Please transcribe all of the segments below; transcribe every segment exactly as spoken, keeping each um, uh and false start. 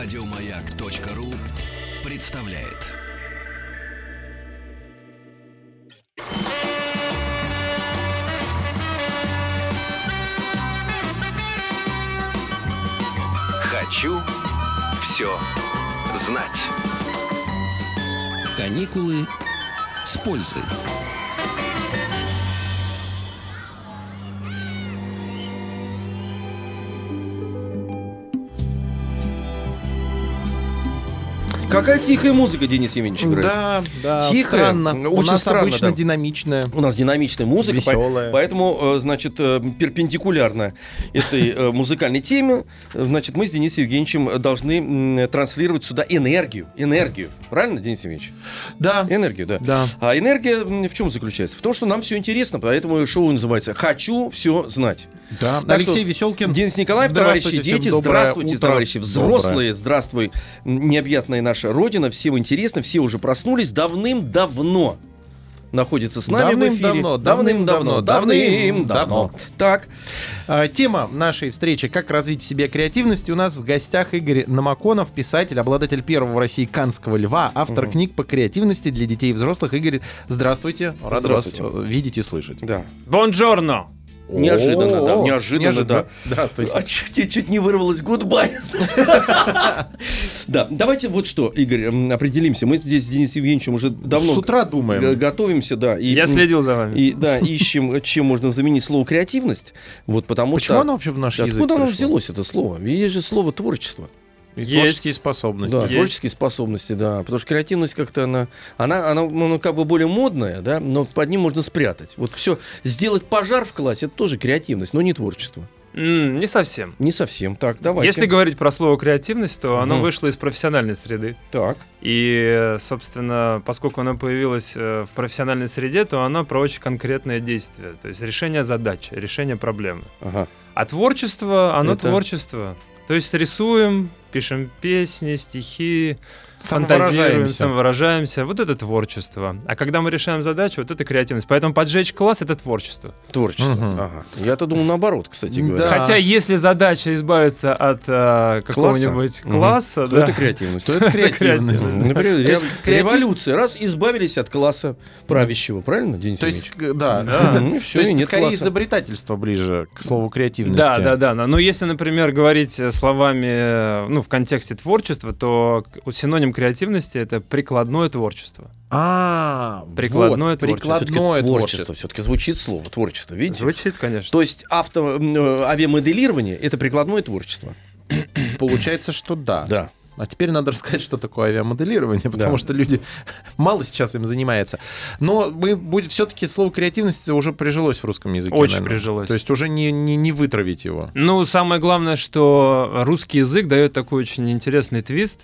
Радиомаяк.ру представляет. Хочу все знать. Каникулы с пользой. Какая тихая музыка, Денис Евгеньевич играет. Да, да. Тихая, странно. Очень у нас странно, обычно да. динамичная. У нас динамичная музыка, веселая. Поэтому, значит, перпендикулярно этой музыкальной теме, значит, мы с Денисом Евгеньевичем должны транслировать сюда энергию, энергию. Правильно, Денис Евгеньевич? Да. Энергию, да. да. А энергия в чем заключается? В том, что нам все интересно, поэтому шоу называется «Хочу все знать». Да. Так Алексей что, Веселкин. Денис Николаев, товарищи, дети, здравствуйте, утро. Товарищи, взрослые, доброе. Здравствуй, необъятная наша Родина, всем интересно, все уже проснулись, давным-давно находится с нами давным в эфире. Давным-давно, давным-давно, давным-давно. Так. Тема нашей встречи «Как развить в себе креативность». У нас в гостях Игорь Намаконов, писатель, обладатель первого в России Каннского льва, автор угу. книг по креативности для детей и взрослых. Игорь, здравствуйте. Рад здравствуйте. Вас видеть и слышать. Да. Бонжорно. Неожиданно, да. Неожиданно, да. Здравствуйте. А чуть, чуть не вырвалось гудбай. Да, давайте вот что, Игорь, определимся. Мы здесь с Денисом Евгеньевичем уже давно... С утра думаем. Готовимся, да. Я следил за вами. Да, ищем, чем можно заменить слово «креативность». Почему оно вообще в наш язык пришло? Откуда оно взялось, это слово? Есть же слово «творчество». Есть. Творческие способности. Да, есть. Творческие способности, да. Потому что креативность как-то, она, она, она, она как бы более модная, да, но под ним можно спрятать. Вот все, сделать пожар в классе, это тоже креативность, но не творчество. Mm, не совсем. Не совсем, так, давайте. Если говорить про слово «креативность», то оно mm. вышло из профессиональной среды. Так. И, собственно, поскольку оно появилось в профессиональной среде, то оно про очень конкретное действие. То есть решение задачи, решение проблемы. Ага. А творчество, оно это... творчество. То есть рисуем, пишем песни, стихи, фантазируем, самовыражаемся. Вот это творчество. А когда мы решаем задачу, вот это креативность. Поэтому поджечь класс — это творчество. Творчество. Угу. Ага. Я-то думал наоборот, кстати говоря. Да. Хотя если задача избавиться от а, какого-нибудь класса, класса угу. да. то это креативность. То это креативность. Например, революция. Раз избавились от класса правящего, правильно, Денис Ильич? То есть, да. То есть скорее изобретательство ближе к слову креативности. Да, да, да. Но если, например, говорить словами... Ну, в контексте творчества, то синоним креативности — это прикладное творчество. А, прикладное вот, творчество. Прикладное все-таки творчество. Все-таки звучит слово творчество, видите? Звучит, конечно. То есть авто, э, авиамоделирование — это прикладное творчество. Получается, что да. Да. А теперь надо рассказать, что такое авиамоделирование, потому да. что люди мало сейчас им занимаются. Но мы будет, все-таки слово «креативность» уже прижилось в русском языке. Очень наверное. Прижилось. То есть уже не, не, не вытравить его. Ну, самое главное, что русский язык дает такой очень интересный твист.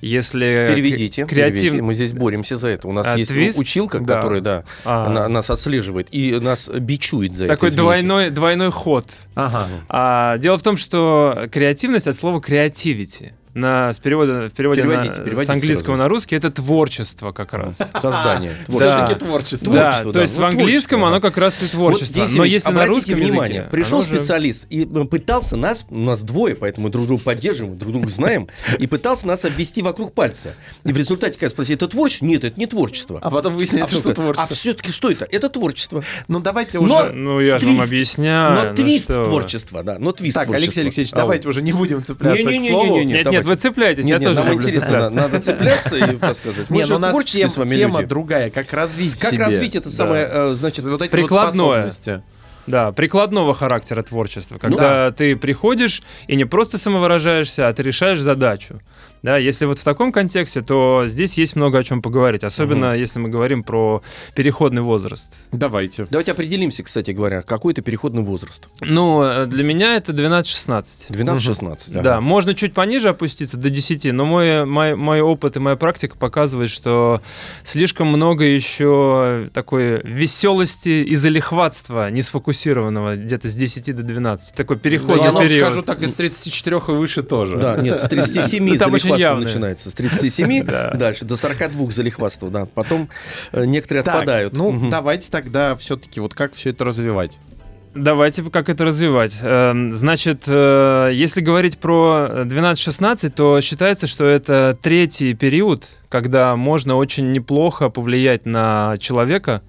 Если переведите, креатив... переведите, мы здесь боремся за это. У нас а, есть твист? Училка, да. которая да, а. нас отслеживает и нас бичует за Такой это. Такой двойной, двойной ход. Ага. А, дело в том, что креативность от слова «креативити». На, с перевода, в переводе переводите, на, переводите с английского сразу. На русский это творчество как раз. Создание. Все-таки творчество. Да, то есть в английском оно как раз и творчество. Но если на русском языке... Пришел специалист и пытался нас, у нас двое, поэтому друг друга поддерживаем, друг друга знаем, и пытался нас обвести вокруг пальца. И в результате, когда спросили, это творчество? Нет, это не творчество. А потом выясняется, что творчество. А все-таки что это? Это творчество. Ну давайте уже... Ну я же вам объясняю. Но твист творчества, да. Но твист творчества. Так, Алексей Алексеевич, давайте уже не будем цепляться к слову. Нет, вы цепляетесь, нет, я нет, тоже люблю цепляться. Надо цепляться и так сказать. Мы нет, же творческие тем, с вами люди. Тема другая, как развить Как себе. Развить это да. самое, значит, вот эти прикладное. Вот способности. Да, прикладного характера творчества. Когда ну, ты да. приходишь и не просто самовыражаешься, а ты решаешь задачу. Да, если вот в таком контексте, то здесь есть много о чем поговорить. Особенно, угу. если мы говорим про переходный возраст. Давайте. Давайте определимся, кстати говоря, какой это переходный возраст. Ну, для меня это двенадцать-шестнадцать. двенадцать-шестнадцать, угу. да. Да, можно чуть пониже опуститься, до десяти, но мой, мой, мой опыт и моя практика показывают, что слишком много еще такой веселости и залихватства, не сфокусированного где-то с десяти до двенадцати. Такой переходный да, период. Я вам скажу, так и с тридцати четырёх и выше тоже. Да, нет, с тридцати семи залихватства. Явное. Начинается с тридцати семи, да. дальше до сорока двух за лихватство, да. Потом э, некоторые так, отпадают. Ну, угу. давайте тогда все-таки вот как все это развивать. Давайте как это развивать. Значит, если говорить про двенадцать шестнадцать, то считается, что это третий период, когда можно очень неплохо повлиять на человека.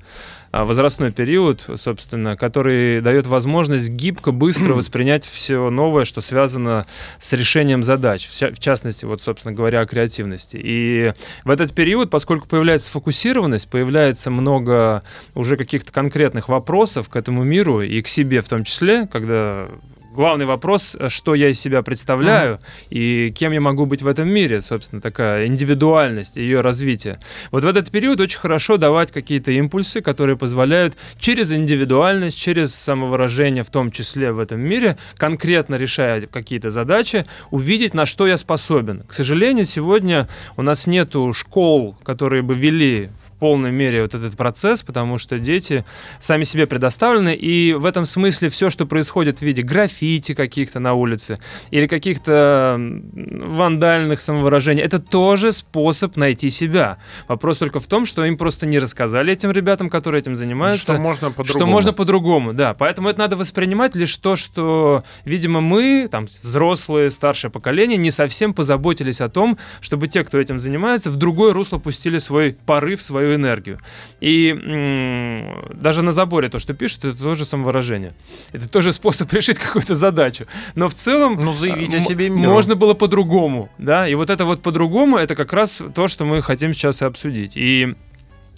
Возрастной период, собственно, который дает возможность гибко, быстро воспринять все новое, что связано с решением задач, в частности, вот, собственно говоря, о креативности. И в этот период, поскольку появляется фокусированность, появляется много уже каких-то конкретных вопросов к этому миру и к себе в том числе, когда... Главный вопрос, что я из себя представляю, ага. и кем я могу быть в этом мире, собственно, такая индивидуальность, ее развитие. Вот в этот период очень хорошо давать какие-то импульсы, которые позволяют через индивидуальность, через самовыражение, в том числе в этом мире, конкретно решая какие-то задачи, увидеть, на что я способен. К сожалению, сегодня у нас нету школ, которые бы вели в полной мере вот этот процесс, потому что дети сами себе предоставлены, и в этом смысле все, что происходит в виде граффити каких-то на улице или каких-то вандальных самовыражений, это тоже способ найти себя. Вопрос только в том, что им просто не рассказали, этим ребятам, которые этим занимаются, что можно по-другому. Что можно по-другому, да. Поэтому это надо воспринимать лишь то, что, видимо, мы, там, взрослые, старшее поколение, не совсем позаботились о том, чтобы те, кто этим занимается, в другое русло пустили свой порыв, свою энергию. И м-м, даже на заборе то, что пишут, это тоже самовыражение. Это тоже способ решить какую-то задачу. Но в целом ну, заявить о себе миру. Можно было по-другому. Да? И вот это вот по-другому, это как раз то, что мы хотим сейчас и обсудить. И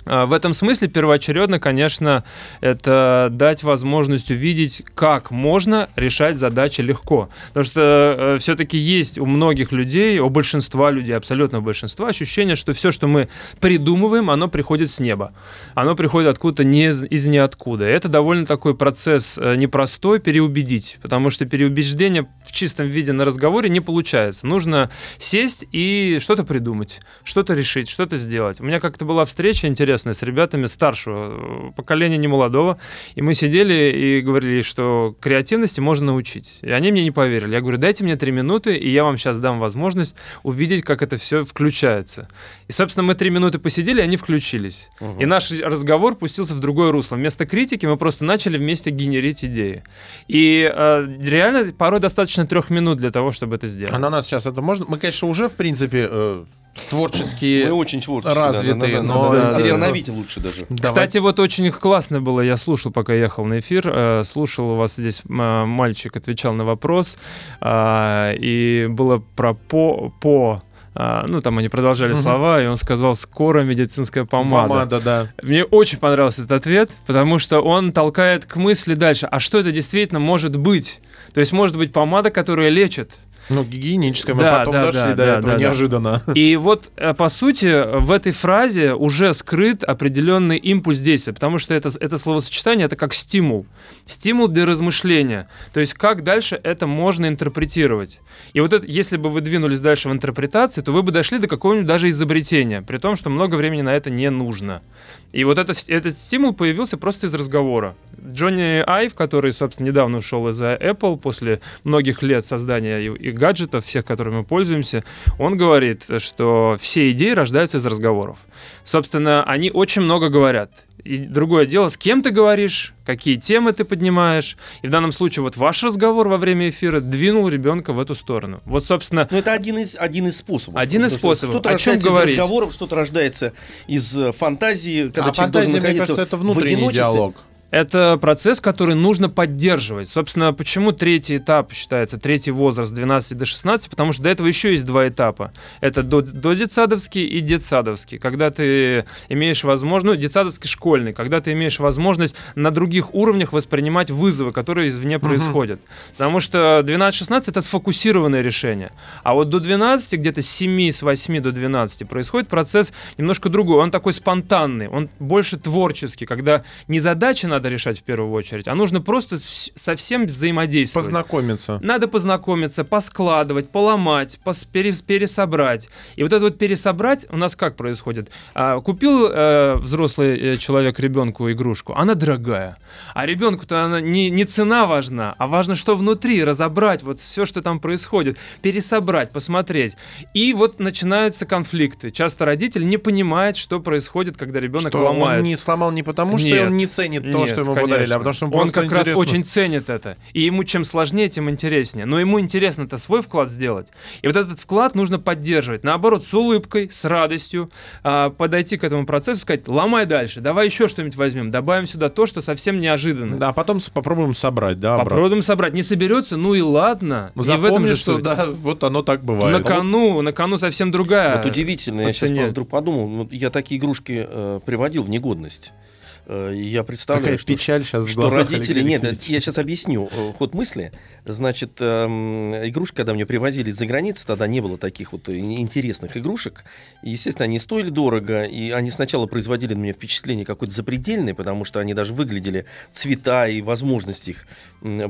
в этом смысле первоочередно, конечно, это дать возможность увидеть, как можно решать задачи легко. Потому что все-таки есть у многих людей, у большинства людей, абсолютно большинства, ощущение, что все, что мы придумываем, оно приходит с неба. Оно приходит откуда-то не из ниоткуда. Это довольно такой процесс непростой переубедить, потому что переубеждение в чистом виде на разговоре не получается. Нужно сесть и что-то придумать, что-то решить, что-то сделать. У меня как-то была встреча интересная с ребятами старшего поколения, не молодого, и мы сидели и говорили, что креативности можно научить. И они мне не поверили. Я говорю, дайте мне три минуты, и я вам сейчас дам возможность увидеть, как это все включается. И, собственно, мы три минуты посидели, и они включились. Угу. И наш разговор пустился в другое русло. Вместо критики мы просто начали вместе генерить идеи. И э, реально порой достаточно трех минут для того, чтобы это сделать. А на нас сейчас это можно? Мы, конечно, уже, в принципе... Э... Творческие, очень развитые, да, но да, остановите лучше даже. Кстати, вот очень классно было, я слушал, пока ехал на эфир, слушал у вас здесь, мальчик отвечал на вопрос, и было про по... по ну, там они продолжали угу. слова, и он сказал, скоро медицинская помада. Помада, да. Мне очень понравился этот ответ, потому что он толкает к мысли дальше, а что это действительно может быть? То есть может быть помада, которая лечит. Ну, гигиеническое, мы да, потом да, дошли да, до да, этого, да, неожиданно. И вот, по сути, в этой фразе уже скрыт определенный импульс действия, потому что это, это словосочетание, это как стимул. Стимул для размышления. То есть, как дальше это можно интерпретировать. И вот это, если бы вы двинулись дальше в интерпретации, то вы бы дошли до какого-нибудь даже изобретения, при том, что много времени на это не нужно. И вот это, этот стимул появился просто из разговора. Джонни Айв, который, собственно, недавно ушел из Apple после многих лет создания и гаджетов, всех, которыми мы пользуемся, он говорит, что все идеи рождаются из разговоров. Собственно, они очень много говорят. И другое дело, с кем ты говоришь, какие темы ты поднимаешь. И в данном случае вот ваш разговор во время эфира двинул ребенка в эту сторону. Вот, собственно... Но это один из, один из способов. Один из способов. Что-то рождается из разговоров, что-то рождается из фантазии. Когда а фантазия, мне кажется, это внутренний диалог. Это процесс, который нужно поддерживать. Собственно, почему третий этап считается, третий возраст, двенадцать до шестнадцати, потому что до этого еще есть два этапа. Это додетсадовский и детсадовский, когда ты имеешь возможность, ну, детсадовский школьный, когда ты имеешь возможность на других уровнях воспринимать вызовы, которые извне угу. происходят. Потому что двенадцать шестнадцать — это сфокусированное решение. А вот до двенадцати, где-то с семи, с восьми до двенадцати происходит процесс немножко другой. Он такой спонтанный, он больше творческий, когда не задача надо решать в первую очередь, а нужно просто со всем взаимодействовать. Познакомиться. Надо познакомиться, поскладывать, поломать, поспер- пересобрать. И вот это вот пересобрать у нас как происходит? А, купил э, взрослый человек ребенку игрушку, она дорогая. А ребенку-то она не, не цена важна, а важно, что внутри, разобрать вот все, что там происходит, пересобрать, посмотреть. И вот начинаются конфликты. Часто родитель не понимает, что происходит, когда ребенок ломает. Что он не сломал не потому, что Нет. он не ценит то, потому, что ему конечно. подарили, а потому, что ему Он как интересно. раз очень ценит это. И ему чем сложнее, тем интереснее. Но ему интересно-то свой вклад сделать. И вот этот вклад нужно поддерживать. Наоборот, с улыбкой, с радостью а, подойти к этому процессу, сказать, ломай дальше, давай еще что-нибудь возьмем, добавим сюда то, что совсем неожиданно. Да, а потом попробуем собрать, да, обратно. Попробуем собрать. Не соберется, ну и ладно. Запомни, и в этом же, что, да, вот оно так бывает. На кону, на кону совсем другая. Вот удивительно, я сейчас вдруг подумал, я такие игрушки э, приводил в негодность. Я представляю, Такая что, печаль сейчас что в родители... Нет, я сейчас объясню ход мысли. Значит, эм, игрушки, когда мне привозили из-за границы, тогда не было таких вот интересных игрушек. И, естественно, они стоили дорого, и они сначала производили на меня впечатление какое-то запредельное, потому что они даже выглядели, цвета и возможности их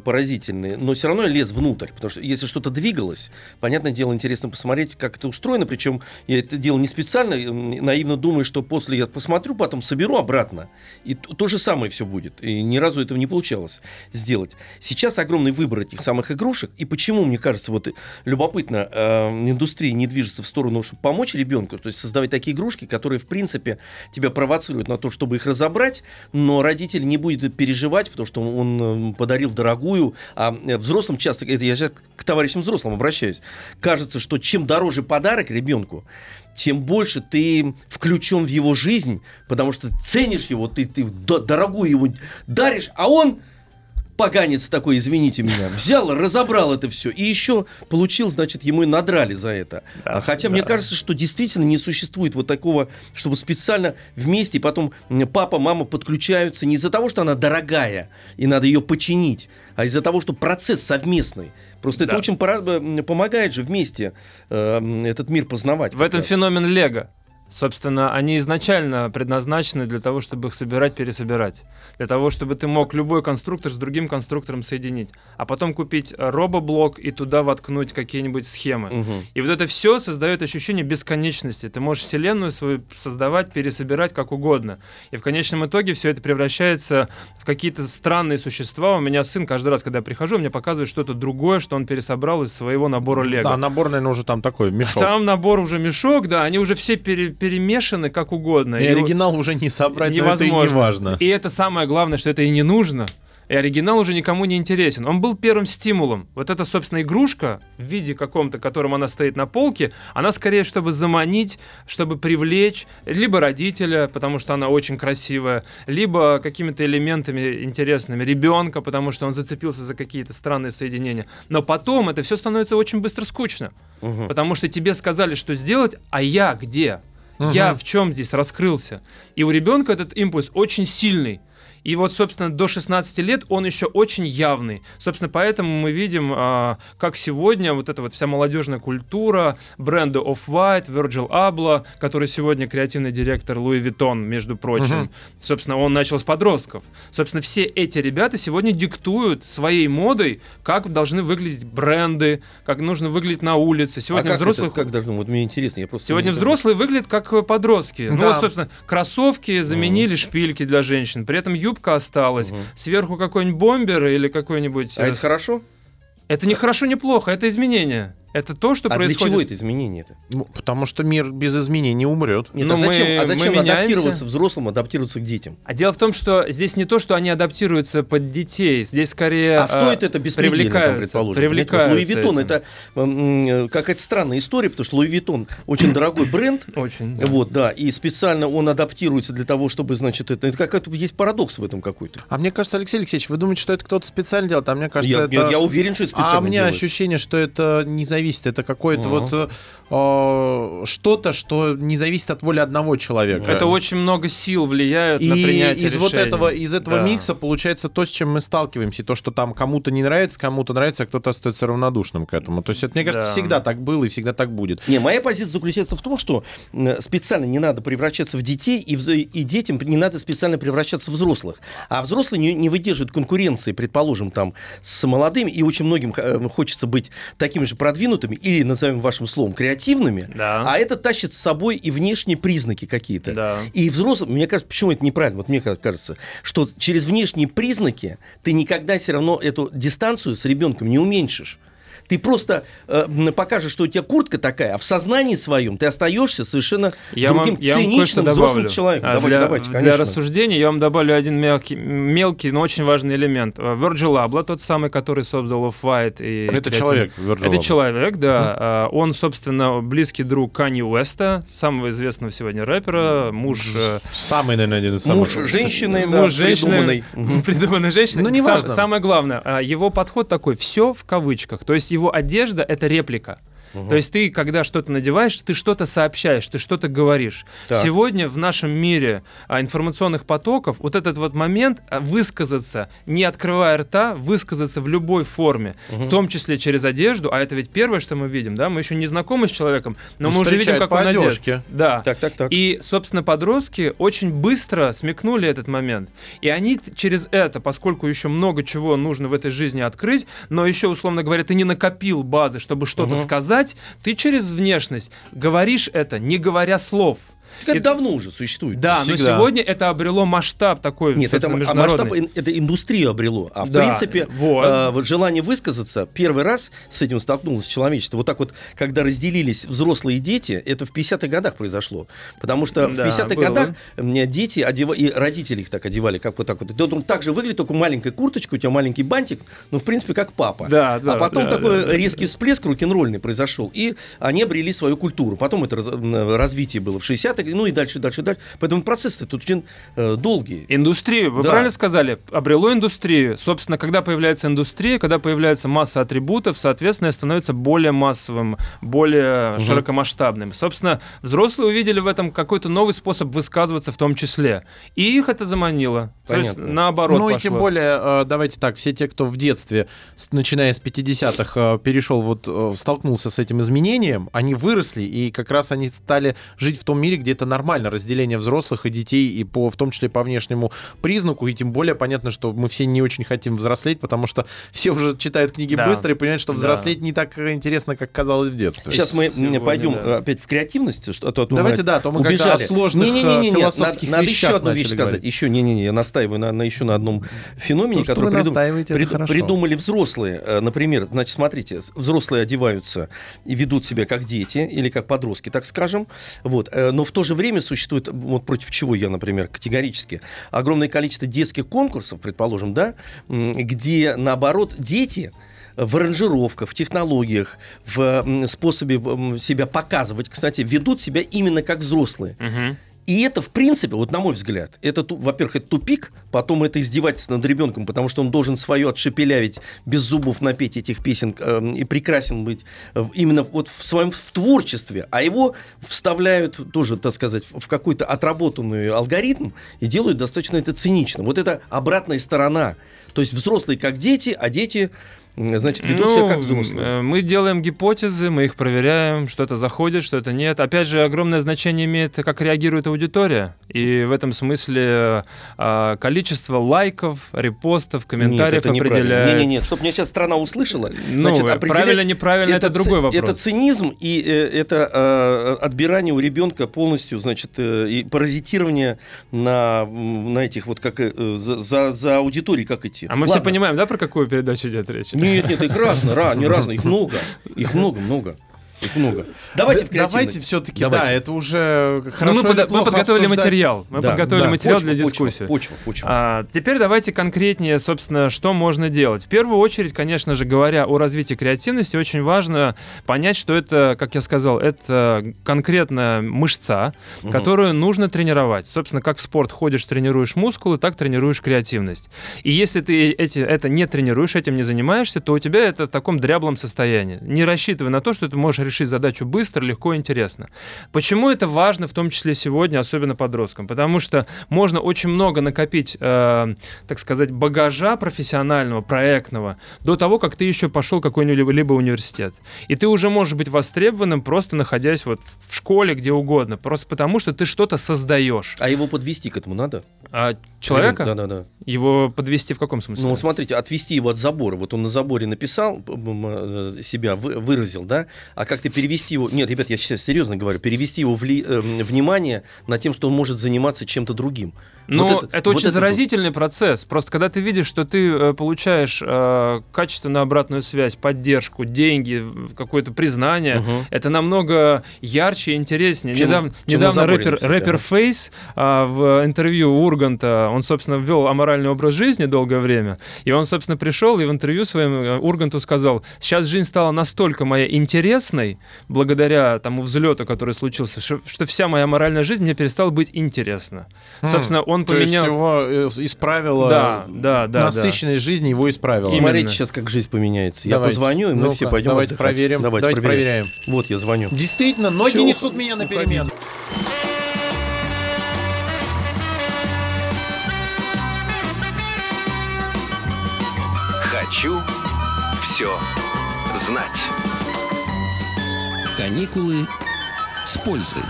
поразительные. Но все равно я лез внутрь, потому что если что-то двигалось, понятное дело, интересно посмотреть, как это устроено. Причем я это делал не специально, наивно думаю, что после я посмотрю, потом соберу обратно. И то же самое все будет. И ни разу этого не получалось сделать. Сейчас огромный выбор этих самых игрушек. И почему, мне кажется, вот любопытно, э, индустрия не движется в сторону, чтобы помочь ребенку, то есть создавать такие игрушки, которые, в принципе, тебя провоцируют на то, чтобы их разобрать, но родитель не будет переживать, потому что он подарил дорогую. А взрослым часто, это я сейчас к товарищам взрослым обращаюсь, кажется, что чем дороже подарок ребенку, тем больше ты включен в его жизнь, потому что ценишь его, ты, ты дорогую его даришь, а он, поганец такой, извините меня, взял, разобрал это все, и еще получил, значит, ему и надрали за это. Да, Хотя да. мне кажется, что действительно не существует вот такого, чтобы специально вместе, и потом папа, мама подключаются не из-за того, что она дорогая, и надо ее починить, а из-за того, что процесс совместный. Просто да. это очень пора- помогает же вместе э, этот мир познавать. В этом раз. феномен Лего. Собственно, они изначально предназначены для того, чтобы их собирать, пересобирать. Для того, чтобы ты мог любой конструктор с другим конструктором соединить. А потом купить робоблок и туда воткнуть какие-нибудь схемы. Угу. И вот это все создает ощущение бесконечности. Ты можешь вселенную свою создавать, пересобирать как угодно. И в конечном итоге все это превращается в какие-то странные существа. У меня сын каждый раз, когда я прихожу, мне показывает что-то другое, что он пересобрал из своего набора Лего. Да, набор, наверное, уже там такой, мешок. Там набор уже мешок, да, они уже все пере... перемешаны как угодно. И, и оригинал вот уже не собрать невозможно. Это и не важно. И это самое главное, что это и не нужно. И оригинал уже никому не интересен. Он был первым стимулом. Вот эта, собственно, игрушка в виде каком-то, которым она стоит на полке, она скорее, чтобы заманить, чтобы привлечь либо родителя, потому что она очень красивая, либо какими-то элементами интересными ребенка, потому что он зацепился за какие-то странные соединения. Но потом это все становится очень быстро скучно. Угу. Потому что тебе сказали, что сделать, а я где? Uh-huh. Я в чем здесь раскрылся? И у ребенка этот импульс очень сильный. И вот, собственно, до шестнадцати лет он еще очень явный. Собственно, поэтому мы видим, а, как сегодня вот эта вот вся молодежная культура, бренды Off White, Virgil Abloh, который сегодня креативный директор Louis Vuitton, между прочим. Uh-huh. Собственно, он начал с подростков. Собственно, все эти ребята сегодня диктуют своей модой, как должны выглядеть бренды, как нужно выглядеть на улице. Сегодня а взрослых... как, это, как должно? Вот мне интересно. Я просто сегодня взрослые выглядят как подростки. Да. Ну вот, собственно, кроссовки заменили uh-huh. шпильки для женщин. При этом юбки осталось, угу. сверху какой-нибудь бомбер или какой-нибудь... А это хорошо? Это не хорошо, не плохо, это изменение. Это то, что а происходит. А для чего это изменение-то? Ну, потому что мир без изменений умрет. Нет, а зачем, мы, а зачем адаптироваться взрослым, адаптироваться к детям? А дело в том, что здесь не то, что они адаптируются под детей. Здесь скорее а стоит это беспредельно, предположим. Привлекаются. Louis Vuitton — это м- какая-то странная история, потому что Louis Vuitton очень дорогой бренд. Очень. Вот, да. И специально он адаптируется для того, чтобы, значит, это... это какой-то есть парадокс в этом какой-то. А мне кажется, Алексей Алексеевич, вы думаете, что это кто-то специально делает? А мне кажется, я, это... я, я уверен, что это специально делает. А у меня делает. ощущение, что это не зависит. Это какое-то uh-huh. вот э, что-то, что не зависит от воли одного человека. Это очень много сил влияет и на принятие из решения. Вот этого, из этого да. микса получается то, с чем мы сталкиваемся. То, что там кому-то не нравится, кому-то нравится, а кто-то остается равнодушным к этому. То есть это, мне кажется, да. всегда так было и всегда так будет. Не, моя позиция заключается в том, что специально не надо превращаться в детей, и, в, и детям не надо специально превращаться в взрослых. А взрослые не, не выдерживают конкуренции, предположим, там, с молодыми, и очень многим хочется быть такими же продвинутыми, или, назовем вашим словом, креативными, да. а это тащит с собой и внешние признаки какие-то. Да. И взрослым, мне кажется, почему это неправильно, вот мне кажется, что через внешние признаки ты никогда все равно эту дистанцию с ребенком не уменьшишь. Ты просто э, покажешь, что у тебя куртка такая, а в сознании своем ты остаешься совершенно я другим вам, циничным, взрослым человеком. А давайте, для, давайте, конечно. Для рассуждения я вам добавлю один мелкий, мелкий, но очень важный элемент. Virgil Abloh, тот самый, который создал Off White. И это человек, Virgil Это Abloh. человек, да. Он, собственно, близкий друг Канье Уэста, самого известного сегодня рэпера, муж... Самый, наверное, один из самых... Муж женщины, да, придуманной. Придуманной женщины. Ну, не важно. Самое главное, его подход такой, все в кавычках, то есть его одежда — это реплика. Угу. То есть ты, когда что-то надеваешь, ты что-то сообщаешь, ты что-то говоришь. Так. Сегодня в нашем мире а, информационных потоков вот этот вот момент высказаться, не открывая рта, высказаться в любой форме, угу. в том числе через одежду, а это ведь первое, что мы видим, да, мы еще не знакомы с человеком, но мы уже видим, как он одет. Да. Так, так, так. И, собственно, подростки очень быстро смекнули этот момент. И они через это, поскольку еще много чего нужно в этой жизни открыть, но еще, условно говоря, ты не накопил базы, чтобы что-то угу. сказать, ты через внешность говоришь это, не говоря слов. Так это и... давно уже существует. Да, всегда. Но сегодня это обрело масштаб такой. Нет, это масштаб, это индустрию обрело. А в да, принципе, вот. Э, вот желание высказаться, первый раз с этим столкнулось человечество. Вот так вот, когда разделились взрослые и дети, это в пятидесятых годах произошло. Потому что да, в пятидесятых было. Годах дети, одев... и родители их так одевали, как вот так вот. Он так же выглядит, только маленькая курточка, у тебя маленький бантик, ну, в принципе, как папа. Да, да, а потом да, такой да, резкий да. всплеск рок-н-ролльный произошел, и они обрели свою культуру. Потом это раз... развитие было в шестидесятых. Ну и дальше, дальше, дальше. Поэтому процессы тут очень э, долгие. Индустрию, вы да. правильно сказали, обрело индустрию. Собственно, когда появляется индустрия, когда появляется масса атрибутов, соответственно, становится более массовым, более угу. широкомасштабным. Собственно, взрослые увидели в этом какой-то новый способ высказываться в том числе. И их это заманило. Понятно. То есть, наоборот Ну пошло. И тем более, давайте так, все те, кто в детстве, начиная с пятидесятых, перешел, вот столкнулся с этим изменением, они выросли, и как раз они стали жить в том мире, где это нормально, разделение взрослых и детей, и по, в том числе по внешнему признаку, и тем более понятно, что мы все не очень хотим взрослеть, потому что все уже читают книги да. быстро и понимают, что взрослеть да. не так интересно, как казалось в детстве. Сейчас мы сегодня пойдем да. опять в креативность. Что, а то, то Давайте, мы да, то мы убежали. Как-то о сложных не, не, не, не, философских надо, вещах Надо еще одну вещь говорить. сказать. Еще, не-не-не, я настаиваю на, на, еще на одном феномене, то, который придум... придум... придумали взрослые. Например, значит, смотрите, взрослые одеваются и ведут себя как дети, или как подростки, так скажем, вот, но в то же время существует, вот против чего я, например, категорически, огромное количество детских конкурсов, предположим, да, где, наоборот, дети... в аранжировках, в технологиях, в способе себя показывать, кстати, ведут себя именно как взрослые. Угу. И это, в принципе, вот на мой взгляд, это, во-первых, это тупик, потом это издевательство над ребенком, потому что он должен свое отшепелявить, без зубов напеть этих песен э, и прекрасен быть э, именно вот в своем в творчестве, а его вставляют тоже, так сказать, в какой-то отработанный алгоритм и делают достаточно это цинично. Вот это обратная сторона. То есть взрослые как дети, а дети... Значит, ведут ну, себя как взрослые. Мы делаем гипотезы, мы их проверяем, что-то заходит, что-то нет. Опять же, огромное значение имеет, как реагирует аудитория. И в этом смысле количество лайков, репостов, комментариев нет, определяет. Нет, нет, нет, чтобы меня сейчас страна услышала. Ну, значит, правильно, неправильно, это, это другой вопрос. Это цинизм и это отбирание у ребенка полностью, значит, и паразитирование на, на этих вот, как за, за аудиторией, как идти. А мы Ладно. все понимаем, да, про какую передачу идет речь? Нет, нет, их разные, не разные, их много, их много, много, их много. Давайте в креативность. Давайте все-таки, Давайте. да, это уже хорошо. Ну, мы, под, мы подготовили обсуждать. материал, мы да, подготовили да. материал почва, для дискуссии. Почва, почва, почва. А, теперь давайте конкретнее, собственно, что можно делать. В первую очередь, конечно же, говоря о развитии креативности, очень важно понять, что это, как я сказал, это конкретно мышца, угу. которую нужно тренировать. Собственно, как в спорт ходишь, тренируешь мускулы, так тренируешь креативность. И если ты эти, это не тренируешь, этим не занимаешься, то у тебя это в таком дряблом состоянии. Не рассчитывай на то, что ты можешь решить задачу быстро, легко и интересно. Почему это важно, в том числе сегодня, особенно подросткам? Потому что можно очень много накопить, э, так сказать, багажа профессионального, проектного, до того, как ты еще пошел в какой-либо университет. И ты уже можешь быть востребованным, просто находясь вот в школе, где угодно, просто потому, что ты что-то создаешь. А его подвести к этому надо? А человека? Да, да, да. Его подвести в каком смысле? Ну, смотрите, отвести его от забора. Вот он на заборе написал, себя выразил, да? А как как-то перевести его... Нет, ребят, я сейчас серьезно говорю. Перевести его вли... э, внимание на тем, что он может заниматься чем-то другим. Ну, вот это, это очень вот заразительный это... процесс. Просто когда ты видишь, что ты получаешь э, качественную обратную связь, поддержку, деньги, какое-то признание, угу. это намного ярче и интереснее. Чем, недавно чем недавно рэпер, рэпер Face э, в интервью у Урганта, он, собственно, ввел аморальный образ жизни долгое время, и он, собственно, пришел и в интервью своим Урганту сказал, сейчас жизнь стала настолько моя интересной, благодаря тому взлету, который случился, что, что вся моя моральная жизнь мне перестала быть интересна. Mm. Собственно, он поменял... То есть его исправило... Да, да, да. Насыщенность да. жизни его исправила. Именно. Смотрите сейчас, как жизнь поменяется. Давайте. Я позвоню, и мы Ну-ка, все пойдем давайте отдыхать. Проверим. Давайте, давайте проверяем. проверяем. Вот я звоню. Действительно, ноги все несут у... меня на перемену. Хочу все знать. Каникулы с пользой.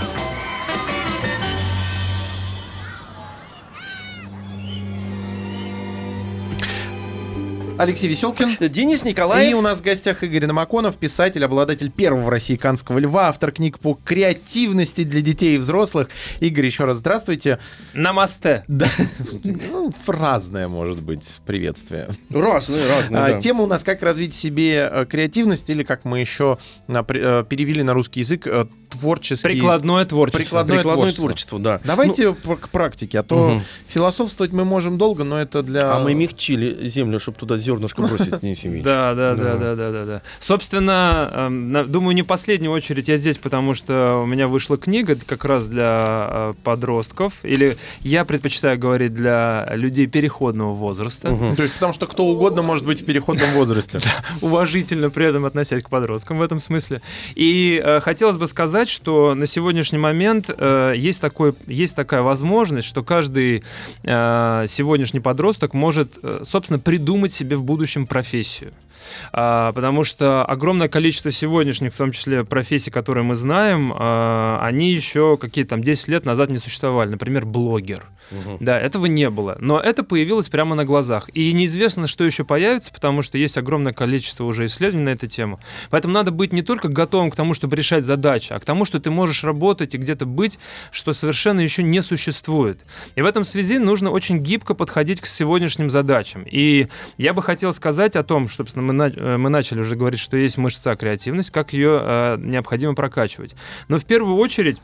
Алексей Веселкин. Денис Николаев. И у нас в гостях Игорь Намаконов, писатель, обладатель первого в России Каннского льва, автор книг по креативности для детей и взрослых. Игорь, еще раз здравствуйте. Намасте. Да. Ну, разное, может быть, приветствие. Разное, разное, а, да. Тема у нас «Как развить в себе креативность» или, как мы еще на, перевели на русский язык, творческие... Прикладное творчество. Прикладное, Прикладное творчество. творчество, да. Давайте ну... к практике, а то угу. философствовать мы можем долго, но это для... А мы мягчили землю, чтобы туда зернышко бросить, Денис Евгеньевич. Да, да, да, да, да, да, да. Собственно, думаю, не в последнюю очередь я здесь, потому что у меня вышла книга как раз для подростков, или я предпочитаю говорить для людей переходного возраста. Угу. То есть потому что кто угодно может быть в переходном возрасте. Уважительно при этом относясь к подросткам в этом смысле. И э, хотелось бы сказать, что на сегодняшний момент э, есть, такой, есть такая возможность, что каждый э, сегодняшний подросток может, э, собственно, придумать себе в будущем профессию. А, потому что огромное количество сегодняшних, в том числе профессий, которые мы знаем, а, они еще какие-то там десять лет назад не существовали. Например, блогер. Угу. Да, этого не было. Но это появилось прямо на глазах. И неизвестно, что еще появится, потому что есть огромное количество уже исследований на эту тему. Поэтому надо быть не только готовым к тому, чтобы решать задачи, а к тому, что ты можешь работать и где-то быть, что совершенно еще не существует. И в этом связи нужно очень гибко подходить к сегодняшним задачам. И я бы хотел сказать о том, что, собственно, мы мы начали уже говорить, что есть мышца креативность, как ее э, необходимо прокачивать. Но в первую очередь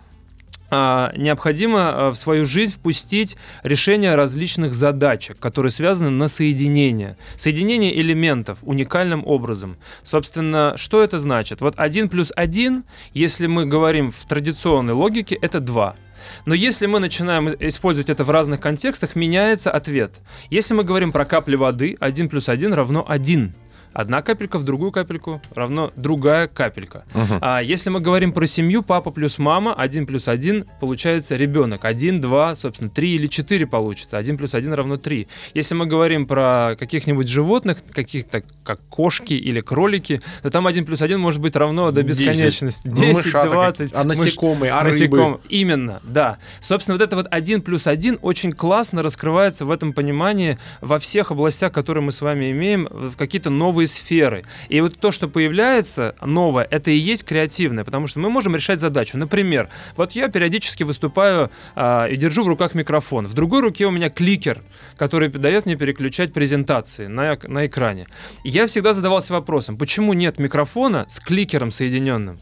необходимо в свою жизнь впустить решение различных задачек, которые связаны на соединение. Соединение элементов уникальным образом. Собственно, что это значит? Вот один плюс один, если мы говорим в традиционной логике, это два. Но если мы начинаем использовать это в разных контекстах, меняется ответ. Если мы говорим про капли воды, один плюс один равно один. Одна капелька в другую капельку равно другая капелька. Uh-huh. А если мы говорим про семью, папа плюс мама, один плюс один получается ребенок. один, два, собственно, три или четыре получится. один плюс один равно три. Если мы говорим про каких-нибудь животных, каких-то как кошки или кролики, то там один плюс один может быть равно до бесконечности. десять, двадцать. А насекомые, а рыбы. Именно, да. Собственно, вот это вот один плюс один очень классно раскрывается в этом понимании во всех областях, которые мы с вами имеем, в какие-то новые сферы. И вот то, что появляется новое, это и есть креативное, потому что мы можем решать задачу. Например, вот я периодически выступаю а, и держу в руках микрофон. В другой руке у меня кликер, который дает мне переключать презентации на, на экране. И я всегда задавался вопросом, почему нет микрофона с кликером соединенным?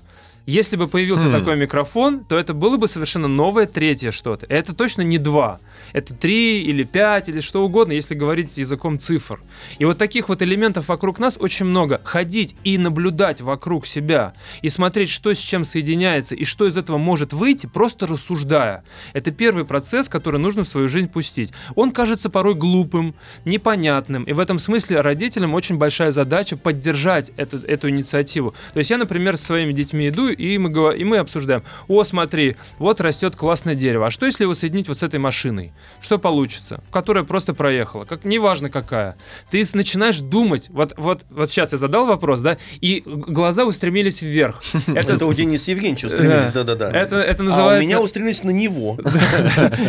Если бы появился mm. такой микрофон, то это было бы совершенно новое третье что-то. Это точно не два. Это три или пять или что угодно, если говорить языком цифр. И вот таких вот элементов вокруг нас очень много. Ходить и наблюдать вокруг себя, и смотреть, что с чем соединяется, и что из этого может выйти, просто рассуждая. Это первый процесс, который нужно в свою жизнь пустить. Он кажется порой глупым, непонятным. И в этом смысле родителям очень большая задача поддержать эту, эту инициативу. То есть я, например, со своими детьми иду и мы, и мы обсуждаем. О, смотри, вот растет классное дерево. А что, если его соединить вот с этой машиной? Что получится? Которая просто проехала. Как, неважно какая. Ты начинаешь думать. Вот, вот, вот сейчас я задал вопрос, да, и глаза устремились вверх. Это у Дениса Евгеньевича устремились, да-да-да. Это называется... А у меня устремились на него.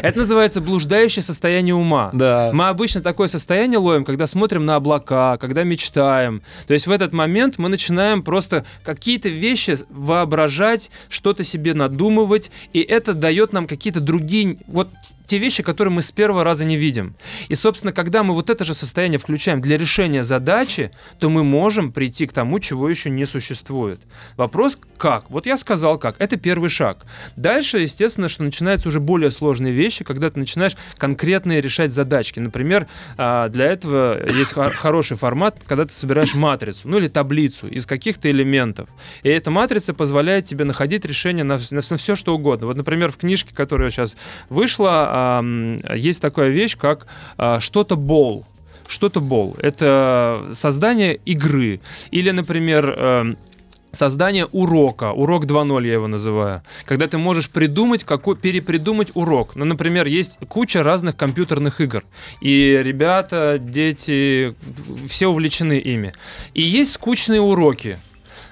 Это называется блуждающее состояние ума. Мы обычно такое состояние ловим, когда смотрим на облака, когда мечтаем. То есть в этот момент мы начинаем просто какие-то вещи воображать, что-то себе надумывать, и это дает нам какие-то другие... Вот те вещи, которые мы с первого раза не видим. И, собственно, когда мы вот это же состояние включаем для решения задачи, то мы можем прийти к тому, чего еще не существует. Вопрос как? Вот я сказал как. Это первый шаг. Дальше, естественно, что начинаются уже более сложные вещи, когда ты начинаешь конкретно решать задачки. Например, для этого есть хороший формат, когда ты собираешь матрицу, ну или таблицу из каких-то элементов. И эта матрица позволяет тебе находить решение на, на, на все, что угодно. Вот, например, в книжке, которая сейчас вышла, есть такая вещь, как что-то бол. Что-то бол. Это создание игры. Или, например, создание урока. Урок два ноль я его называю. Когда ты можешь придумать, какой, перепридумать урок. Ну, например, есть куча разных компьютерных игр. И ребята, дети, все увлечены ими. И есть скучные уроки.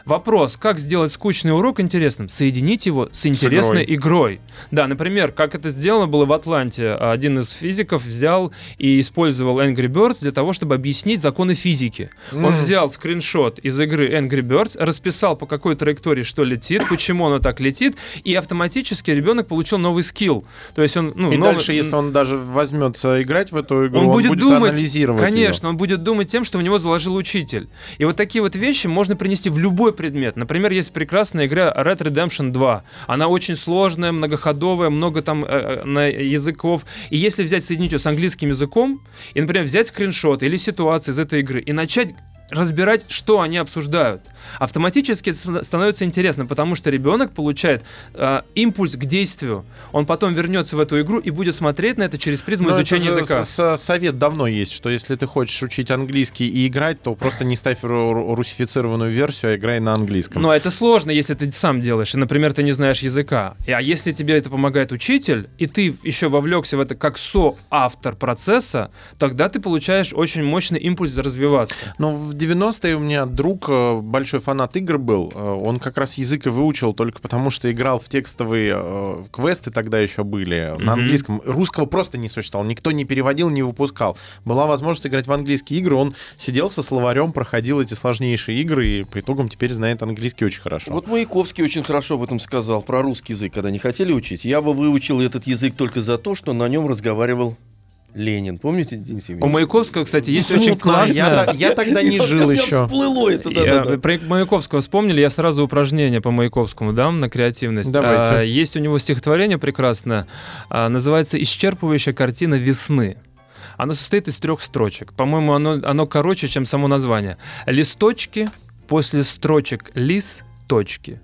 Вопрос, как сделать скучный урок интересным? Соединить его с интересной с игрой. игрой. Да, например, как это сделано было в Атланте. Один из физиков взял и использовал Angry Birds для того, чтобы объяснить законы физики. Mm. Он взял скриншот из игры Angry Birds, расписал, по какой траектории что летит, почему оно так летит, и автоматически ребенок получил новый скилл. То есть он, ну, и новый... дальше, если он даже возьмется играть в эту игру, он, он будет, будет думать, анализировать Конечно, ее. он будет думать тем, что в него заложил учитель. И вот такие вот вещи можно принести в любой предмет. Например, есть прекрасная игра Red Redemption два. Она очень сложная, многоходовая, много там э, на языков. И если взять, соединить ее с английским языком, и, например, взять скриншот или ситуации из этой игры и начать разбирать, что они обсуждают, автоматически становится интересно, потому что ребенок получает э, импульс к действию. Он потом вернется в эту игру и будет смотреть на это через призму Но изучения языка. Совет давно есть, что если ты хочешь учить английский и играть, то просто не ставь русифицированную версию, а играй на английском. Но это сложно, если ты сам делаешь. Например, ты не знаешь языка. А если тебе это помогает учитель, и ты еще вовлекся в это как соавтор процесса, тогда ты получаешь очень мощный импульс развиваться. Но в девяностые у меня друг, большой фанат игр был, он как раз язык и выучил только потому, что играл в текстовые квесты, тогда еще были, mm-hmm. на английском. Русского просто не существовало, никто не переводил, не выпускал. Была возможность играть в английские игры, он сидел со словарем, проходил эти сложнейшие игры и по итогам теперь знает английский очень хорошо. Вот Маяковский очень хорошо об этом сказал, про русский язык, когда не хотели учить. Я бы выучил этот язык только за то, что на нем разговаривал Ленин. Помните, Денис Евгеньевич? У Маяковского, кстати, есть Смутно. очень классная... Я, я тогда не жил еще. Всплыло это, да, я, да, да. Про Маяковского вспомнили, я сразу упражнение по Маяковскому дам на креативность. Давайте. А, есть у него стихотворение прекрасное, а, называется «Исчерпывающая картина весны». Оно состоит из трех строчек. По-моему, оно, оно короче, чем само название. «Листочки, после строчек лис, точки».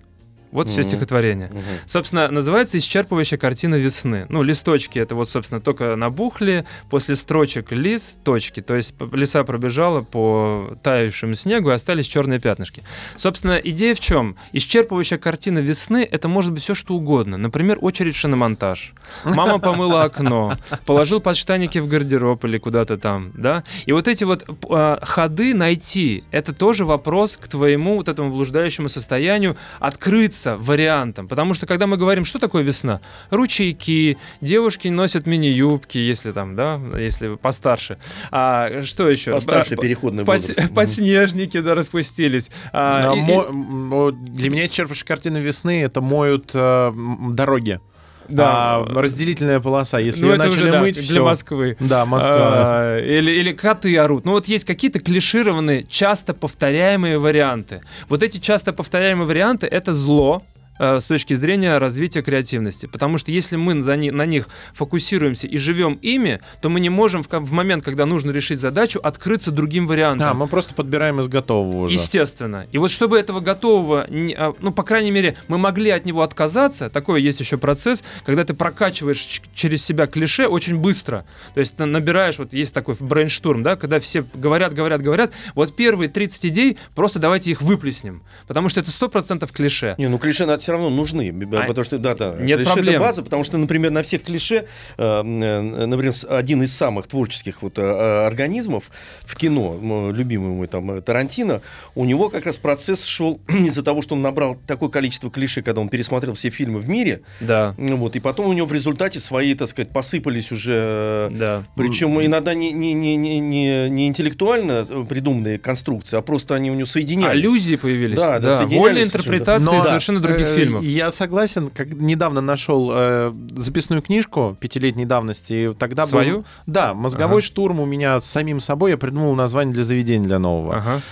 Вот mm-hmm. все стихотворение. Mm-hmm. Собственно, называется «Исчерпывающая картина весны». Ну, листочки — это вот, собственно, только набухли, после строчек лис — точки. То есть лиса пробежала по тающему снегу, и остались черные пятнышки. Собственно, идея в чем? Исчерпывающая картина весны — это может быть все что угодно. Например, очередь в шиномонтаж. Мама помыла окно, положил подштанники в гардероб или куда-то там, да? И вот эти вот э, ходы найти — это тоже вопрос к твоему вот этому блуждающему состоянию открыться вариантом. Потому что, когда мы говорим, что такое весна? Ручейки, девушки носят мини-юбки, если там, да, если постарше. А что еще? Постарше переходный возраст. Под, подснежники, да, распустились. А, а, и, мо- и... Для меня исчерпывающая картина весны — это моют э, дороги. Да, а, разделительная полоса. Если ну, ее начали уже, да, мыть, для все. Москвы. Да, Москва. А, или, или коты орут. Ну вот есть какие-то клишированные, часто повторяемые варианты. Вот эти часто повторяемые варианты — это зло с точки зрения развития креативности. Потому что если мы за ни, на них фокусируемся и живем ими, то мы не можем в, в момент, когда нужно решить задачу, открыться другим вариантом. Да, мы просто подбираем из готового уже. Естественно. И вот чтобы этого готового, не, ну, по крайней мере, мы могли от него отказаться, такой есть еще процесс, когда ты прокачиваешь ч- через себя клише очень быстро. То есть набираешь, вот есть такой брейнштурм, да, когда все говорят, говорят, говорят, вот первые тридцать идей, просто давайте их выплеснем. Потому что это сто процентов клише. Не, ну клише надо все равно нужны, а потому что да, да, нет проблем. Это база, потому что, например, на всех клише, э, например, один из самых творческих вот э, организмов в кино, любимый мой там Тарантино, у него как раз процесс шел из-за того, что он набрал такое количество клише, когда он пересмотрел все фильмы в мире, да. Вот, и потом у него в результате свои, так сказать, посыпались уже, да. Причем иногда не, не, не, не, не интеллектуально придуманные конструкции, а просто они у него соединялись. Аллюзии появились, да, да, да, вольные интерпретации но, совершенно да. других фильмов. Я согласен, как недавно нашел э, записную книжку пятилетней давности. И тогда свою? Был, да, мозговой ага. штурм у меня с самим собой, я придумал название для заведения для нового. Ага.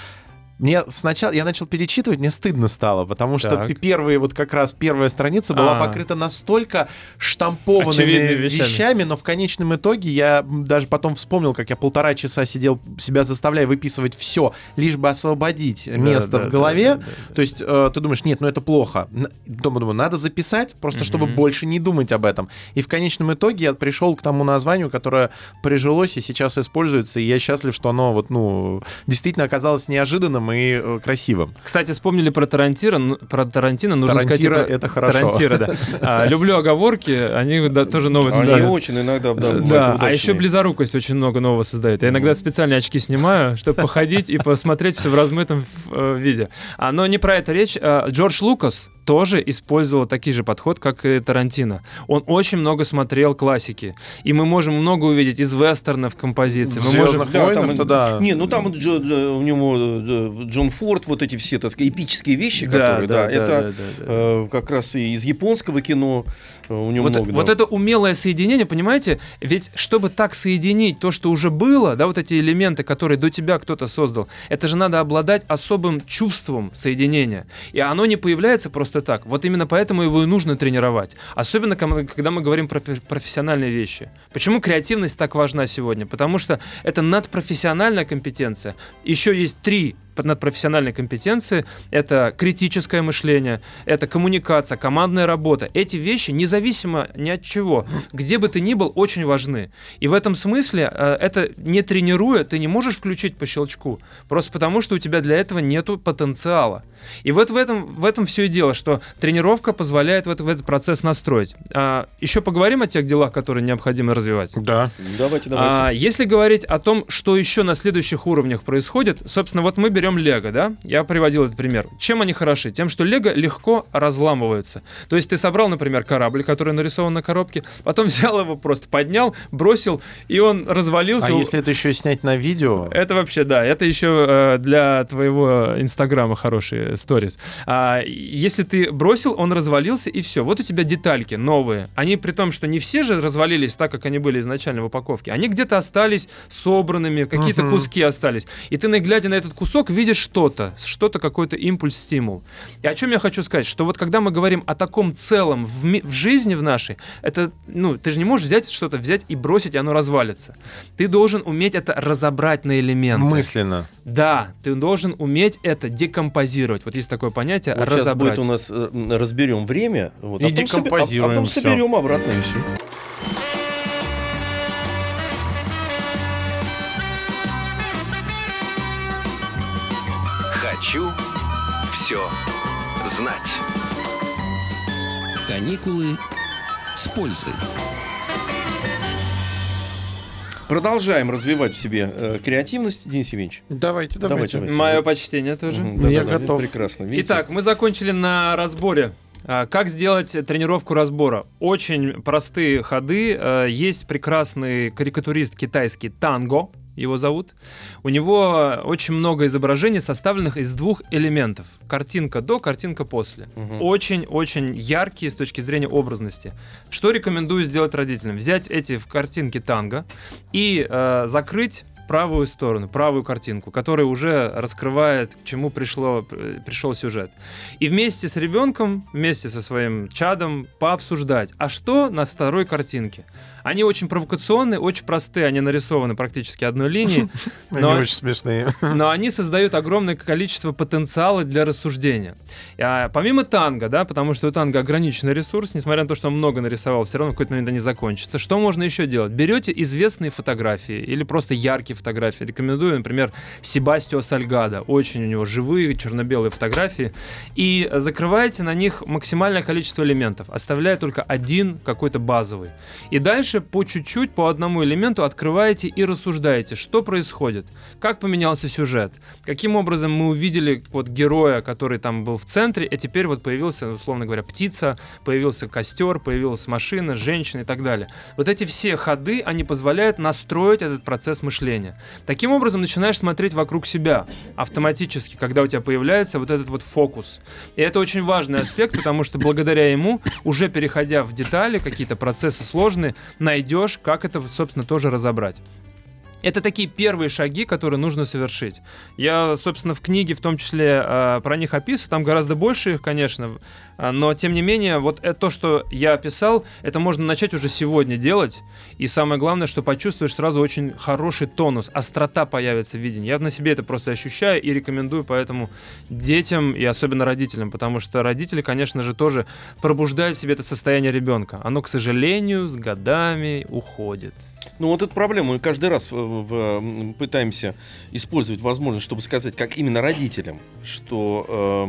Мне сначала, я начал перечитывать, мне стыдно стало, потому что так. первые, вот как раз первая страница была А-а-а. покрыта настолько штампованными вещами. вещами, но в конечном итоге я даже потом вспомнил, как я полтора часа сидел, себя заставляя выписывать все, лишь бы освободить да, место да, в голове. Да, да, да, да. То есть э, ты думаешь, нет, ну это плохо. Думаю, думаю надо записать, просто mm-hmm. чтобы больше не думать об этом. И в конечном итоге я пришел к тому названию, которое прижилось и сейчас используется, и я счастлив, что оно вот, ну, действительно оказалось неожиданным и красивым. Кстати, вспомнили про Тарантино. Про Тарантино нужно Тарантино сказать... Про... это хорошо. Тарантино, да. А, люблю оговорки, они да, тоже новые создают. Они очень иногда, да, да. А еще близорукость очень много нового создает. Я иногда специально очки снимаю, чтобы походить и посмотреть все в размытом виде. А, но не про это речь. А, Джордж Лукас тоже использовал такой же подход, как и Тарантино. Он очень много смотрел классики. И мы можем много увидеть из вестернов композиции. Мы можем... да, там... да. Не, ну там Джо... у него Джон Форд, вот эти все, так сказать, эпические вещи, да, которые, да, да, да, это да, да, да. Э, как раз и из японского кино у него вот, много. Да. Вот это умелое соединение, понимаете? Ведь чтобы так соединить то, что уже было, да, вот эти элементы, которые до тебя кто-то создал, это же надо обладать особым чувством соединения. И оно не появляется просто так. Вот именно поэтому его и нужно тренировать. Особенно, когда мы говорим про профессиональные вещи. Почему креативность так важна сегодня? Потому что это надпрофессиональная компетенция. Еще есть три надпрофессиональной компетенции. Это критическое мышление, это коммуникация, командная работа. Эти вещи, независимо ни от чего, где бы ты ни был, очень важны. И в этом смысле это не тренируя, ты не можешь включить по щелчку. Просто потому, что у тебя для этого нету потенциала. И вот в этом, в этом все и дело, что тренировка позволяет в этот, в этот процесс настроить. А, еще поговорим о тех делах, которые необходимо развивать. Да. Давайте, давайте. А, если говорить о том, что еще на следующих уровнях происходит, собственно, вот мы берем Берем Лего, да? Я приводил этот пример. Чем они хороши? Тем, что Лего легко разламываются. То есть ты собрал, например, корабль, который нарисован на коробке, потом взял его, просто поднял, бросил, и он развалился. А если это еще снять на видео? Это вообще, да, это еще э, для твоего Инстаграма хорошие сторис. А, если ты бросил, он развалился, и все. Вот у тебя детальки новые. Они при том, что не все же развалились так, как они были изначально в упаковке. Они где-то остались собранными, какие-то uh-huh. куски остались. И ты, глядя на этот кусок, видишь что-то, что-то, какой-то импульс, стимул. И о чем я хочу сказать, что вот когда мы говорим о таком целом в, ми- в жизни в нашей, это, ну, ты же не можешь взять что-то, взять и бросить, и оно развалится. Ты должен уметь это разобрать на элементы. Мысленно. Да, ты должен уметь это декомпозировать. Вот есть такое понятие вот разобрать. Сейчас будет у нас, разберем время, вот, и а потом декомпозируем соби- а, а потом все. Соберем обратно и все. Хочу все знать. Каникулы с пользой. Продолжаем развивать в себе э, креативность, Денис Евгеньевич. Давайте, давайте. давайте. Мое почтение тоже. Mm-hmm, да, Я да, готов. Да, прекрасно. Видите? Итак, мы закончили на разборе. Как сделать тренировку разбора? Очень простые ходы. Есть прекрасный карикатурист китайский Танго. Его зовут. У него очень много изображений, составленных из двух элементов. Картинка до, картинка после. Угу. Очень-очень яркие с точки зрения образности. Что рекомендую сделать родителям? Взять эти в картинке Танго и э, закрыть правую сторону, правую картинку, которая уже раскрывает, к чему пришло, пришел сюжет. И вместе с ребенком, вместе со своим чадом пообсуждать, а что на второй картинке? Они очень провокационные, очень простые, они нарисованы практически одной линией. Они очень смешные. Но они создают огромное количество потенциала для рассуждения. Помимо танго, да, потому что у танго ограниченный ресурс, несмотря на то, что он много нарисовал, все равно в какой-то момент они закончатся. Что можно еще делать? Берете известные фотографии или просто яркие фотографии. Рекомендую, например, Себастьяо Сальгадо. Очень у него живые черно-белые фотографии. И закрываете на них максимальное количество элементов, оставляя только один какой-то базовый. И дальше по чуть-чуть, по одному элементу открываете и рассуждаете, что происходит, как поменялся сюжет, каким образом мы увидели вот героя, который там был в центре, а теперь вот появился, условно говоря, птица, появился костер, появилась машина, женщина и так далее. Вот эти все ходы, они позволяют настроить этот процесс мышления. Таким образом начинаешь смотреть вокруг себя автоматически, когда у тебя появляется вот этот вот фокус. И это очень важный аспект, потому что благодаря ему, уже переходя в детали, какие-то процессы сложные, найдешь, как это, собственно, тоже разобрать. Это такие первые шаги, которые нужно совершить. Я, собственно, в книге в том числе про них описываю, там гораздо больше их, конечно, но, тем не менее, вот это, то, что я описал, это можно начать уже сегодня делать, и самое главное, что почувствуешь сразу очень хороший тонус, острота появится в видении. Я на себе это просто ощущаю и рекомендую поэтому детям и особенно родителям, потому что родители, конечно же, тоже пробуждают в себе это состояние ребенка. Оно, к сожалению, с годами уходит. Ну вот эта проблема, мы каждый раз пытаемся использовать возможность, чтобы сказать, как именно родителям, что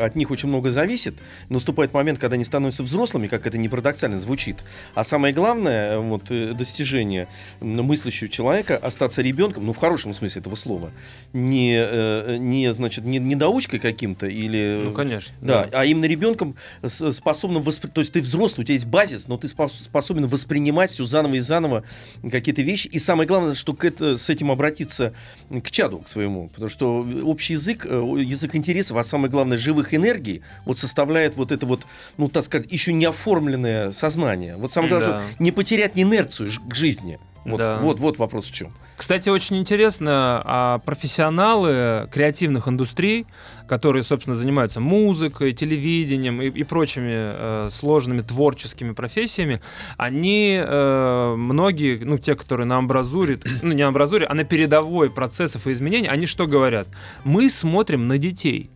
э, от них очень много зависит. Наступает момент, когда они становятся взрослыми, как это не парадоксально звучит. А самое главное вот, достижение мыслящего человека — остаться ребенком, ну в хорошем смысле этого слова, не, не, значит, не, не доучкой каким-то или... Ну, конечно. Да, да. А именно ребенком, способным воспринимать. То есть ты взрослый, у тебя есть базис, но ты способен воспринимать все заново и заново какие-то вещи. И самое главное, что к это, с этим обратиться к чаду, к своему. Потому что общий язык, язык интересов, а самое главное, живых энергий, вот составляет вот это вот, ну, так сказать, еще не оформленное сознание. Вот самое главное, да. Не потерять инерцию к жизни. Вот, да. вот, вот вопрос в чем. Кстати, очень интересно, а профессионалы креативных индустрий, которые, собственно, занимаются музыкой, телевидением и, и прочими э, сложными творческими профессиями, они э, многие, ну, те, которые на амбразуре, ну, не амбразуре, а на передовой процессов и изменений, они что говорят? Мы смотрим на детей.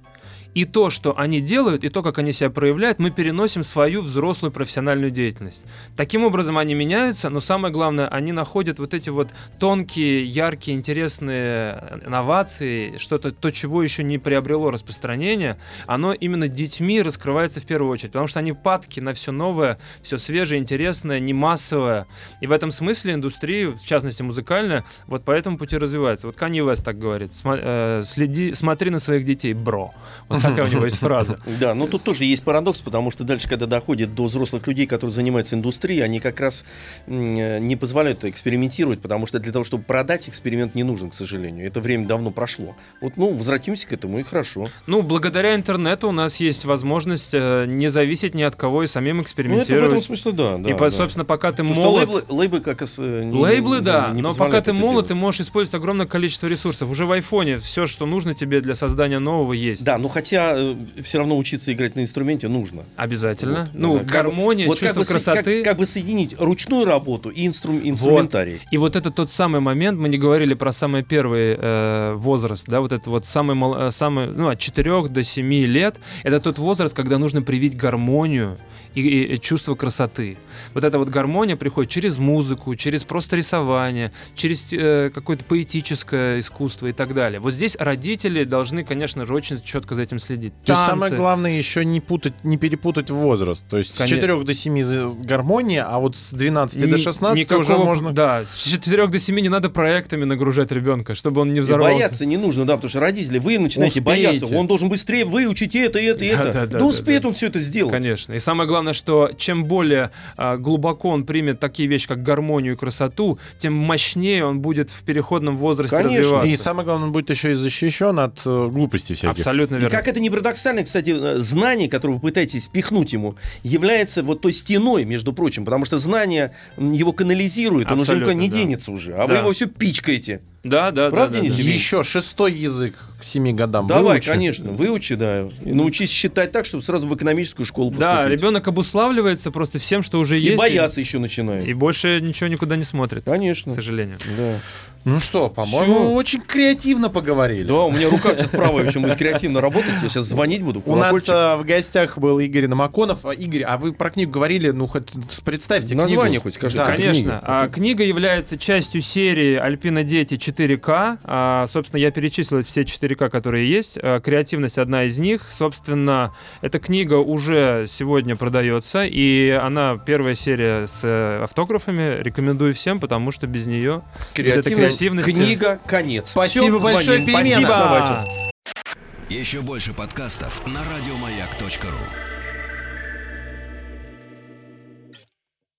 И то, что они делают, и то, как они себя проявляют, мы переносим в свою взрослую профессиональную деятельность. Таким образом они меняются, но самое главное, они находят вот эти вот тонкие, яркие, интересные инновации, что-то, то, чего еще не приобрело распространение, оно именно детьми раскрывается в первую очередь, потому что они падки на все новое, все свежее, интересное, не массовое. И в этом смысле индустрия, в частности музыкальная, вот по этому пути развивается. Вот Канье Уэст так говорит: «Следи, смотри на своих детей, бро». Такая у него есть фраза. Да, но тут тоже есть парадокс, потому что дальше, когда доходит до взрослых людей, которые занимаются индустрией, они как раз не позволяют экспериментировать, потому что для того, чтобы продать, эксперимент не нужен, к сожалению. Это время давно прошло. Вот, ну, возвратимся к этому, и хорошо. Ну, благодаря интернету у нас есть возможность не зависеть ни от кого и самим экспериментировать. Ну, это в этом смысле, да. да и, да. собственно, пока ты молод... Лейблы, лейблы, как раз, не, лейблы, да, не но пока ты молод, делать. Ты можешь использовать огромное количество ресурсов. Уже в айфоне все, что нужно тебе для создания нового, есть. Да, ну, хотя Хотя э, все равно учиться играть на инструменте нужно. Обязательно. Вот, ну, да, гармония, вот чувство как бы, красоты. Как, как бы соединить ручную работу и инстру, инструментарий. Вот. И вот это тот самый момент, мы не говорили про самый первый э, возраст, да, вот это вот самый, самый, ну, от четырёх до семи лет, это тот возраст, когда нужно привить гармонию и, и, и чувство красоты. Вот эта вот гармония приходит через музыку, через просто рисование, через э, какое-то поэтическое искусство и так далее. Вот здесь родители должны, конечно же, очень четко за этим следить. То есть самое главное еще не путать, не перепутать возраст. То есть конечно. С четырёх до семи гармония, а вот с двенадцати до шестнадцати никакого, уже можно... Да, с четырёх до семи не надо проектами нагружать ребенка, чтобы он не взорвался. И бояться не нужно, да, потому что родители, вы начинаете Успеете. бояться. Он должен быстрее выучить это, это, да, это. Да, да, да успеет да, да. он все это сделать. Конечно. И самое главное, что чем более а, глубоко он примет такие вещи, как гармонию и красоту, тем мощнее он будет в переходном возрасте конечно. развиваться. И самое главное, он будет еще и защищен от э, глупостей всяких. Абсолютно верно. это не парадоксально, кстати, знание, которое вы пытаетесь впихнуть ему, является вот той стеной, между прочим, потому что знание его канализирует, абсолютно, он уже никуда не да. денется уже, а да. вы его все пичкаете. Да, да, правда, да, да, да. Еще шестой язык к семи годам. Давай, выучи. Конечно, выучи, да. И научись считать так, чтобы сразу в экономическую школу поступить. Да, ребенок обуславливается просто всем, что уже и есть. И бояться еще начинает. И больше ничего никуда не смотрит. Конечно. К сожалению. Да. Ну что, по-моему, все. Очень креативно поговорили. Да, у меня рука сейчас правая, чем будет креативно работать. Я сейчас звонить буду. У нас а, в гостях был Игорь Намаконов. Игорь, а вы про книгу говорили, ну хоть представьте название книгу. Название хоть скажите. Да, конечно. А, книга является частью серии «Альпина дети четыре ка». А, собственно, я перечислил все четыре ка, которые есть. А, креативность одна из них. Собственно, эта книга уже сегодня продается. И она первая серия с автографами. Рекомендую всем, потому что без нее... Креативность. Книга «Конец». Спасибо большое, перемена. Спасибо. Еще больше подкастов на радиомаяк точка ру.